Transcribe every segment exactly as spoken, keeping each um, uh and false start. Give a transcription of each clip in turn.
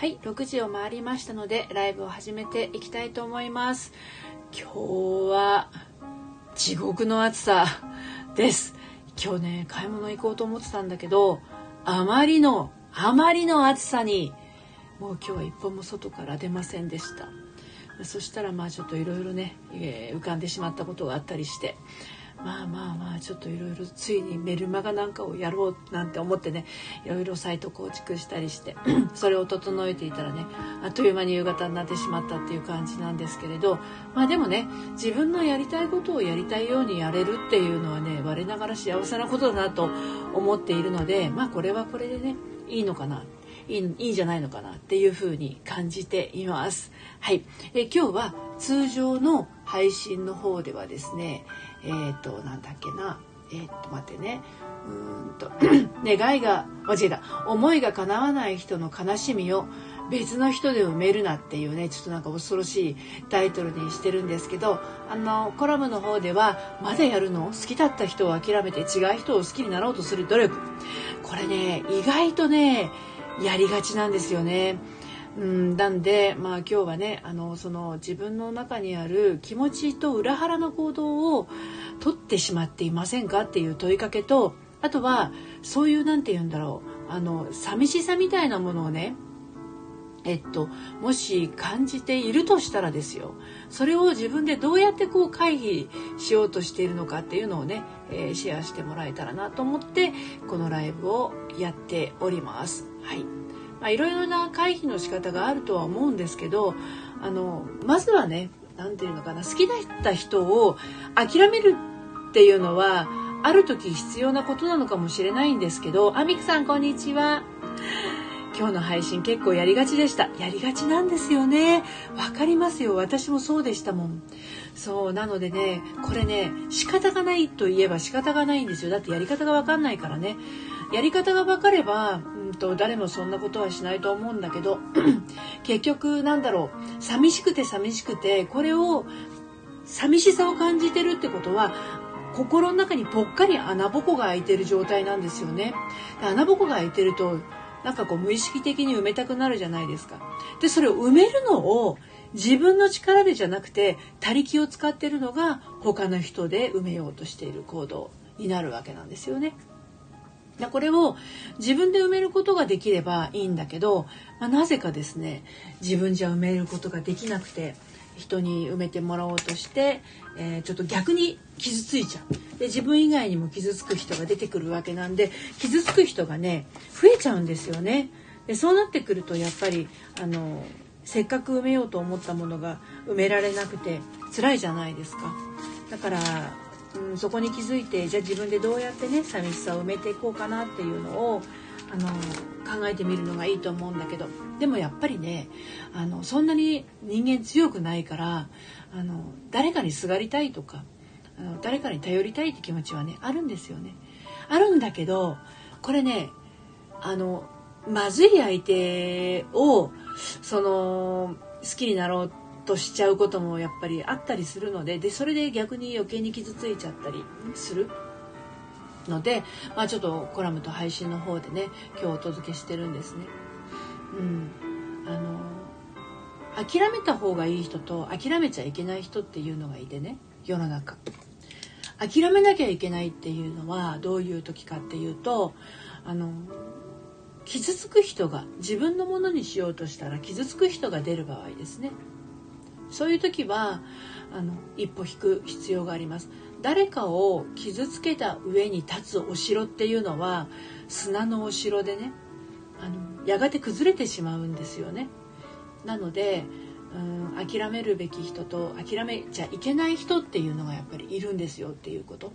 はい、ろくじを回りましたのでライブを始めていきたいと思います。今日は地獄の暑さです。今日ね、買い物行こうと思ってたんだけど、あまりのあまりの暑さにもう今日は一歩も外から出ませんでした。そしたらまあちょっといろいろね、えー、浮かんでしまったことがあったりして、まあまあまあちょっといろいろついにメルマガなんかをやろうなんて思ってね、いろいろサイト構築したりしてそれを整えていたらね、あっという間に夕方になってしまったっていう感じなんですけれど、まあでもね、自分のやりたいことをやりたいようにやれるっていうのはね、我ながら幸せなことだなと思っているので、まあこれはこれでね、いいのかな、いい、いいんじゃないのかなっていうふうに感じています。はい、え今日は通常の配信の方ではですね、えっ、ー、となんだっけな、えっ、ー、と待ってね、うーんと願いが間違えた、思いが叶わない人の悲しみを別の人で埋めるなっていうね、ちょっとなんか恐ろしいタイトルにしてるんですけど、あのコラムの方ではまだやるの、好きだった人を諦めて違う人を好きになろうとする努力、これね意外とねやりがちなんですよね。うん、なんで、まあ、今日はね、あのその自分の中にある気持ちと裏腹の行動を取ってしまっていませんかっていう問いかけと、あとはそういうなんて言うんだろう、あの寂しさみたいなものをね、えっと、もし感じているとしたらですよ、それを自分でどうやってこう回避しようとしているのかっていうのをね、えー、シェアしてもらえたらなと思ってこのライブをやっております。はい。まあ、いろいろな回避の仕方があるとは思うんですけど、あのまずはね、なんていうのかな、好きだった人を諦めるっていうのはある時必要なことなのかもしれないんですけど、あみくさんこんにちは。今日の配信結構やりがちでした。やりがちなんですよね。わかりますよ。私もそうでしたもん。そうなのでね、これね、仕方がないといえば仕方がないんですよ。だってやり方がわかんないからね。やり方がわかれば、うんと誰もそんなことはしないと思うんだけど、結局なんだろう、寂しくて寂しくて、これを寂しさを感じてるってことは、心の中にぽっかり穴ぼこが開いてる状態なんですよね。穴ぼこが開いてると。なんかこう無意識的に埋めたくなるじゃないですか。で、それを埋めるのを自分の力でじゃなくて他力を使ってるのが他の人で埋めようとしている行動になるわけなんですよね。これを自分で埋めることができればいいんだけど、まあ、なぜかですね、自分じゃ埋めることができなくて人に埋めてもらおうとして、えー、ちょっと逆に傷ついちゃう。で、自分以外にも傷つく人が出てくるわけなんで、傷つく人がね増えちゃうんですよね。で、そうなってくるとやっぱりあのせっかく埋めようと思ったものが埋められなくて辛いじゃないですか。だから、うん、そこに気づいて、じゃあ自分でどうやってね寂しさを埋めていこうかなっていうのをあの考えてみるのがいいと思うんだけど、でもやっぱりね、あのそんなに人間強くないから、あの誰かにすがりたいとか、あの誰かに頼りたいって気持ちはねあるんですよね。あるんだけど、これね、あのまずい相手をその好きになろうとしちゃうこともやっぱりあったりするので、でそれで逆に余計に傷ついちゃったりするので、まあ、ちょっとコラムと配信の方でね今日お届けしてるんですね。うん、あの諦めた方がいい人と諦めちゃいけない人っていうのがいてね、世の中諦めなきゃいけないっていうのはどういう時かっていうと、あの傷つく人が自分のものにしようとしたら傷つく人が出る場合ですね。そういう時はあの一歩引く必要があります。誰かを傷つけた上に立つお城っていうのは砂のお城でね、あのやがて崩れてしまうんですよね。なので、うん、諦めるべき人と諦めちゃいけない人っていうのがやっぱりいるんですよっていうこと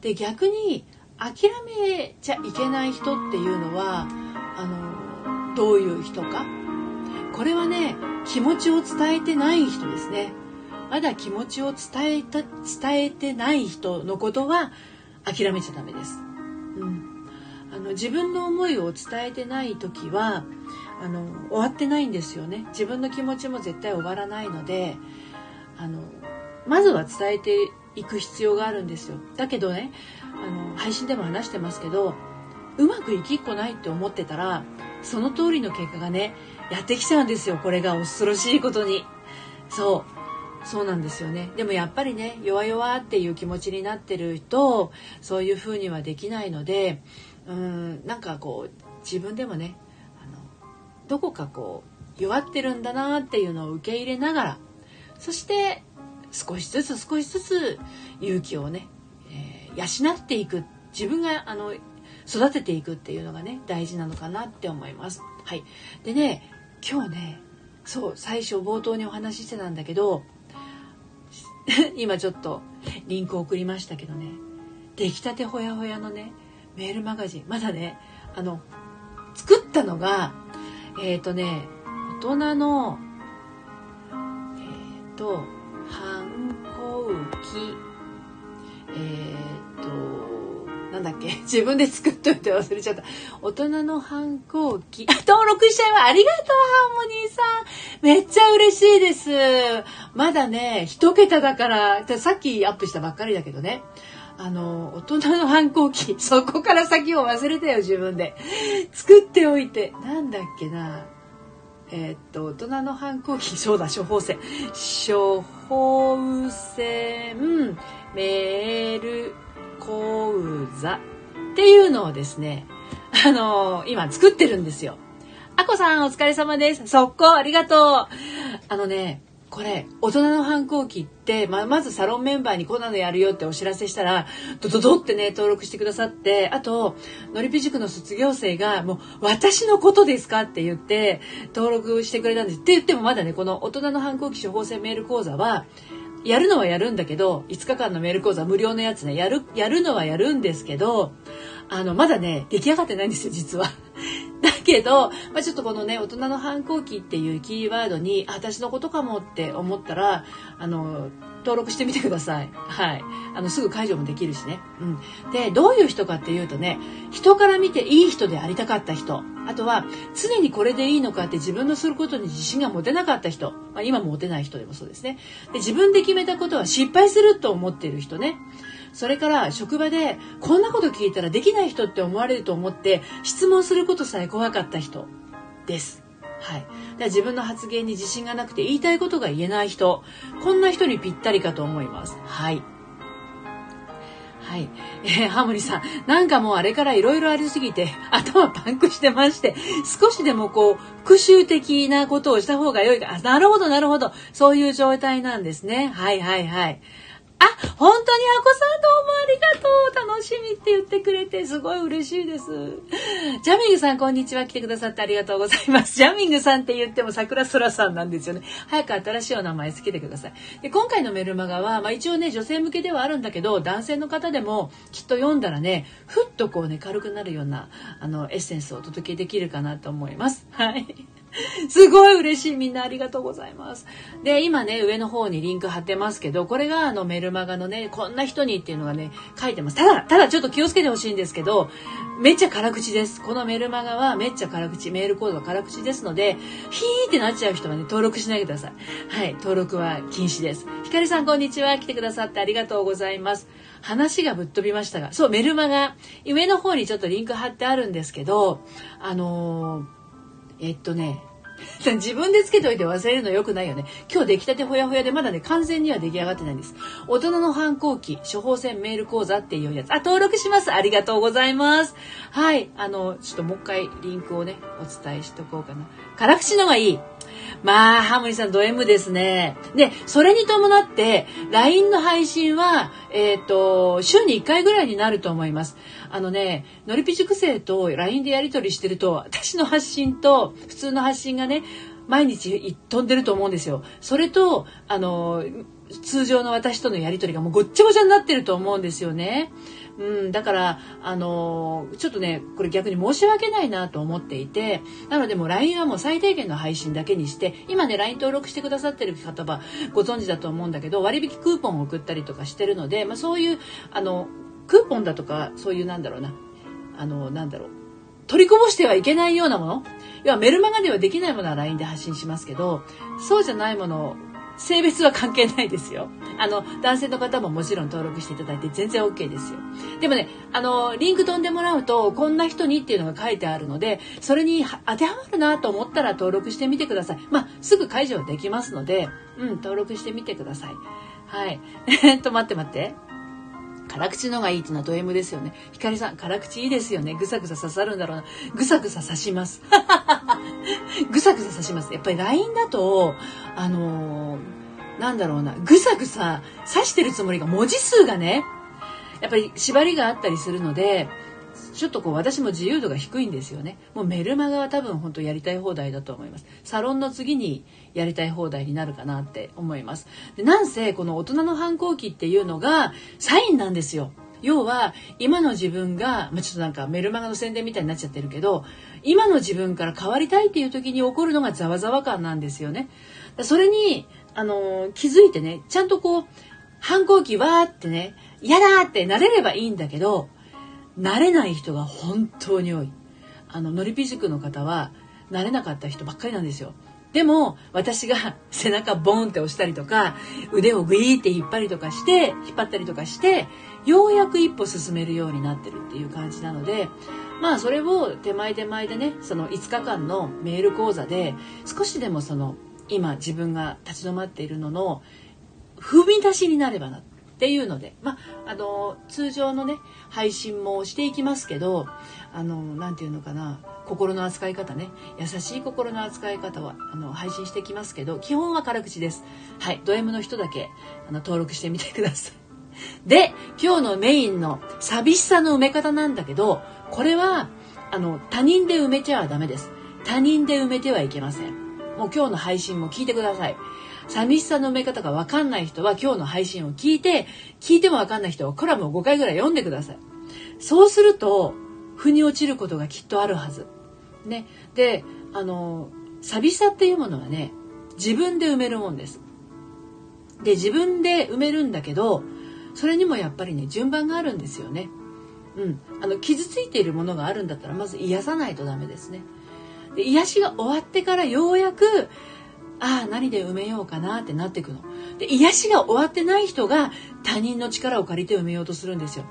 で、逆に諦めちゃいけない人っていうのはあのどういう人か、これはね気持ちを伝えてない人ですね。まだ気持ちを伝えた、伝えてない人のことは諦めちゃダメです。うん、あの自分の思いを伝えてない時はあの終わってないんですよね。自分の気持ちも絶対終わらないので、あのまずは伝えていく必要があるんですよ。だけどね、あの配信でも話してますけど、うまくいきっこないって思ってたらその通りの結果がねやってきちゃうんですよ。これが恐ろしいことに。そうそうなんですよね。でもやっぱりね弱々っていう気持ちになってるとそういう風にはできないので、うーんなんかこう自分でもねあのどこかこう弱ってるんだなっていうのを受け入れながら、そして少しずつ少しずつ勇気をね、えー、養っていく、自分があの育てていくっていうのがね大事なのかなって思います。はい、でね今日ねそう最初冒頭にお話ししてたんだけど今ちょっとリンクを送りましたけどね、出来たてほやほやのねメールマガジン、まだねあの作ったのがえっとね大人のえっと反抗期えっとなんだっけ自分で作っといて忘れちゃった。大人の反抗期登録しちゃいます。ありがとうハーモニーさん、めっちゃ嬉しいです。まだね一桁だからさっきアップしたばっかりだけどね、あの大人の反抗期そこから先を忘れたよ自分で作っておいて、なんだっけなえー、っと大人の反抗期そうだ処方箋処方箋メール講座っていうのをですね、あのー、今作ってるんですよ。あこさんお疲れ様です。速攻ありがとう。あのね、これ大人の反抗期って、ま、まずサロンメンバーにこんなのやるよってお知らせしたら、ドドドってね、登録してくださって、あと、のりぴ塾の卒業生が、もう私のことですかって言って、登録してくれたんです。って言ってもまだね、この大人の反抗期処方箋メール講座は、やるのはやるんだけど、いつかかんのメール講座無料のやつね、やる、やるのはやるんですけど、あの、まだね、出来上がってないんですよ、実は。だけど、まあ、ちょっとこのね、大人の反抗期っていうキーワードに、あ、私のことかもって思ったら、あの、登録してみてください。はい。あの、すぐ解除もできるしね。うん。で、どういう人かっていうとね、人から見ていい人でありたかった人。あとは、常にこれでいいのかって自分のすることに自信が持てなかった人。まあ、今も持てない人でもそうですね。で、自分で決めたことは失敗すると思っている人ね。それから、職場で、こんなこと聞いたらできない人って思われると思って、質問することさえ怖かった人です。はい、だから自分の発言に自信がなくて言いたいことが言えない人、こんな人にぴったりかと思います。はい、はいえー、ハモリさんなんかもうあれからいろいろありすぎて頭パンクしてまして、少しでもこう復習的なことをした方が良いか。あ、なるほどなるほど、そういう状態なんですね。はいはいはい。あ、本当にあこさんどうもありがとう。楽しみって言ってくれてすごい嬉しいです。ジャミングさんこんにちは、来てくださってありがとうございます。ジャミングさんって言っても桜空さんなんですよね。早く新しいお名前つけてください。で、今回のメルマガは、まあ、一応ね女性向けではあるんだけど、男性の方でもきっと読んだらねふっとこうね軽くなるようなあのエッセンスをお届けできるかなと思います。はいすごい嬉しい。みんなありがとうございます。で、今ね、上の方にリンク貼ってますけど、これがあのメルマガのね、こんな人にっていうのがね、書いてます。ただ、ただちょっと気をつけてほしいんですけど、めっちゃ辛口です。このメルマガはめっちゃ辛口、メールコードは辛口ですので、ヒーってなっちゃう人はね、登録しないでください。はい、登録は禁止です。ひかりさんこんにちは。来てくださってありがとうございます。話がぶっ飛びましたが、そう、メルマガ、上の方にちょっとリンク貼ってあるんですけど、あのー、えっとね自分でつけておいて忘れるのよくないよね。今日出来たてほやほやでまだね完全には出来上がってないんです。大人の反抗期処方箋メール講座っていうやつ、あ、登録します。ありがとうございます。はい、あのちょっともう一回リンクをねお伝えしとこうかな。辛口のがいい。まあハモリさんド M ですね。で、それに伴って ライン の配信はえっ、ー、と週にいっかいぐらいになると思います。あのね、のりぴ塾生と ライン でやり取りしてると、私の発信と普通の発信がね毎日飛んでると思うんですよ。それとあの通常の私とのやり取りがもうごっちゃごちゃになってると思うんですよね。うん、だからあのー、ちょっとねこれ逆に申し訳ないなと思っていて、なのでもう ライン はもう最低限の配信だけにして、今ね ライン 登録してくださってる方はご存知だと思うんだけど、割引クーポンを送ったりとかしてるので、まあ、そういうあのクーポンだとかそういうなんだろうなあのなんだろう取りこぼしてはいけないようなもの、要はメルマガではできないものは ライン で発信しますけど、そうじゃないもの性別は関係ないですよ。あの男性の方ももちろん登録していただいて全然 OK ですよ。でもね、あのリンク飛んでもらうとこんな人にっていうのが書いてあるので、それに当てはまるなと思ったら登録してみてください。まあすぐ解除できますので、うん、登録してみてください。はいえっと待って待って辛口のがいいっていうのはド M ですよね。ひかりさん、辛口いいですよね。ぐさぐさ刺さるんだろうな。ぐさぐさ刺しますぐさぐさ刺します。やっぱり ライン だとあのー、なんだろうな、ぐさぐさ刺してるつもりが文字数がね、やっぱり縛りがあったりするので、ちょっとこう私も自由度が低いんですよね。もうメルマガは多分本当やりたい放題だと思います。サロンの次にやりたい放題になるかなって思います。で、なんせこの大人の反抗期っていうのがサインなんですよ。要は今の自分が、まあ、ちょっとなんかメルマガの宣伝みたいになっちゃってるけど、今の自分から変わりたいっていう時に起こるのがざわざわ感なんですよね。それにあの気づいてね、ちゃんとこう反抗期わーってね、やだーってなれればいいんだけど、慣れない人が本当に多い。あののりぴ塾の方は慣れなかった人ばっかりなんですよ。でも私が背中ボンって押したりとか、腕をグイーって引っ張りとかして引っ張ったりとかして、ようやく一歩進めるようになってるっていう感じなので、まあそれを手前手前でね、そのいつかかんのメール講座で少しでもその今自分が立ち止まっているのの踏み出しになればなっていうので、まあ、あの通常のね配信もしていきますけど、あのなんていうのかな、心の扱い方ね、優しい心の扱い方はあの配信してきますけど、基本は辛口です。はい、ド M の人だけあの登録してみてください。で、今日のメインの寂しさの埋め方なんだけど、これはあの他人で埋めちゃダメです。他人で埋めてはいけません。もう今日の配信も聞いてください。寂しさの埋め方が分かんない人は今日の配信を聞いて、聞いても分かんない人はコラムをごかいぐらい読んでください。そうすると腑に落ちることがきっとあるはず、ね、で、あの寂しさっていうものはね、自分で埋めるもんです。で、自分で埋めるんだけど、それにもやっぱりね順番があるんですよね、うん、あの傷ついているものがあるんだったらまず癒さないとダメですね。で、癒しが終わってからようやく、ああ何で埋めようかなってなっていくの。で、癒しが終わってない人が他人の力を借りて埋めようとするんですよ。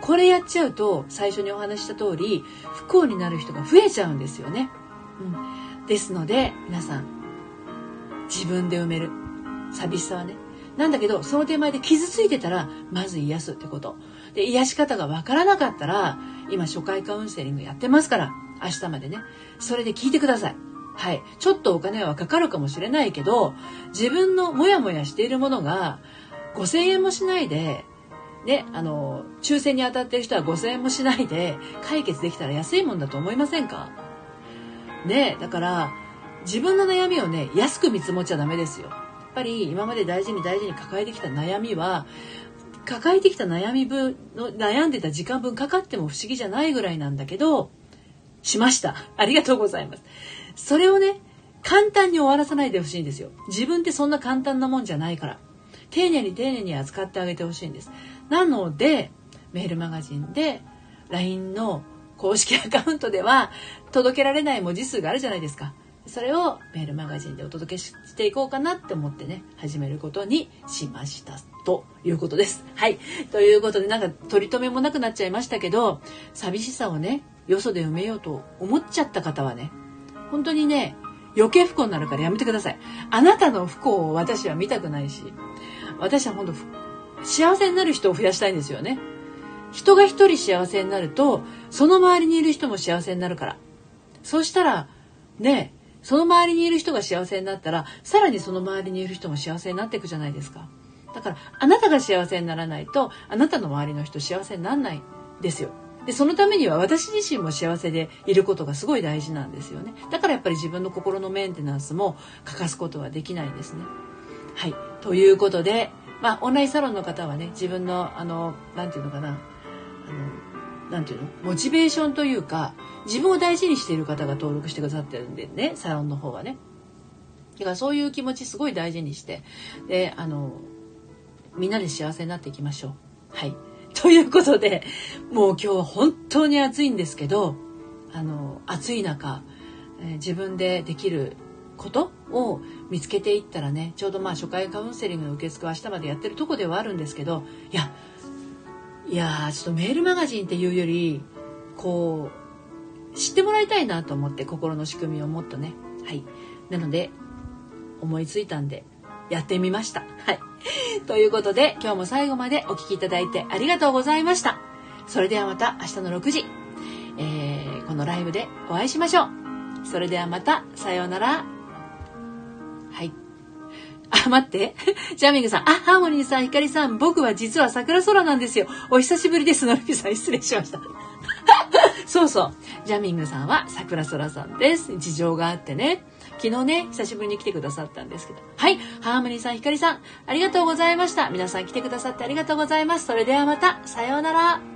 これやっちゃうと、最初にお話した通り不幸になる人が増えちゃうんですよね、うん、ですので皆さん自分で埋める寂しさはね、なんだけどその手前で傷ついてたらまず癒すってことで、癒し方がわからなかったら今初回カウンセリングやってますから、明日までね、それで聞いてください。はい、ちょっとお金はかかるかもしれないけど、自分のモヤモヤしているものがごせんえんもしないで、ね、あの抽選に当たってる人はごせんえんもしないで解決できたら安いもんだと思いませんかね。だから自分の悩みをね安く見積もっちゃダメですよ。やっぱり今まで大事に大事に抱えてきた悩みは、抱えてきた悩み分の悩んでた時間分かかっても不思議じゃないぐらいなんだけど、しました。ありがとうございます。それをね、簡単に終わらさないでほしいんですよ。自分ってそんな簡単なもんじゃないから。丁寧に丁寧に扱ってあげてほしいんです。なので、メールマガジンで ライン の公式アカウントでは届けられない文字数があるじゃないですか。それをメールマガジンでお届けしていこうかなって思ってね、始めることにしましたということです。はい。ということで、なんか取り留めもなくなっちゃいましたけど、寂しさをね、よそで埋めようと思っちゃった方はね、本当にね余計不幸になるからやめてください。あなたの不幸を私は見たくないし、私は本当幸せになる人を増やしたいんですよね。人が一人幸せになるとその周りにいる人も幸せになるから、そうしたらね、その周りにいる人が幸せになったらさらにその周りにいる人も幸せになっていくじゃないですか。だからあなたが幸せにならないとあなたの周りの人幸せにならないんですよ。で、そのためには私自身も幸せでいることがすごい大事なんですよね。だからやっぱり自分の心のメンテナンスも欠かすことはできないんですね。はい。ということで、まあ、オンラインサロンの方はね、自分の、あの、なんていうのかな、あの、なんていうの、モチベーションというか、自分を大事にしている方が登録してくださってるんでね、サロンの方はね。だからそういう気持ちすごい大事にして、で、あの、みんなで幸せになっていきましょう。はい。ということで、もう今日は本当に暑いんですけど、あの暑い中、えー、自分でできることを見つけていったらね、ちょうどまあ初回カウンセリングの受付は明日までやってるとこではあるんですけど、いやいやちょっとメールマガジンっていうよりこう知ってもらいたいなと思って、心の仕組みをもっとね、はい、なので思いついたんでやってみました。はい、ということで今日も最後までお聞きいただいてありがとうございました。それではまた明日のろくじ、えー、このライブでお会いしましょう。それではまた、さようなら。はい。あ、待って。ジャミングさん、あ、ハーモニーさん、ひかりさん、僕は実は桜空なんですよ。お久しぶりです。のりぴさん、失礼しました。そうそう。ジャミングさんは桜空さんです。事情があってね。昨日ね、久しぶりに来てくださったんですけど。はい。ハーモニーさん、ひかりさん、ありがとうございました。皆さん来てくださってありがとうございます。それではまた、さようなら。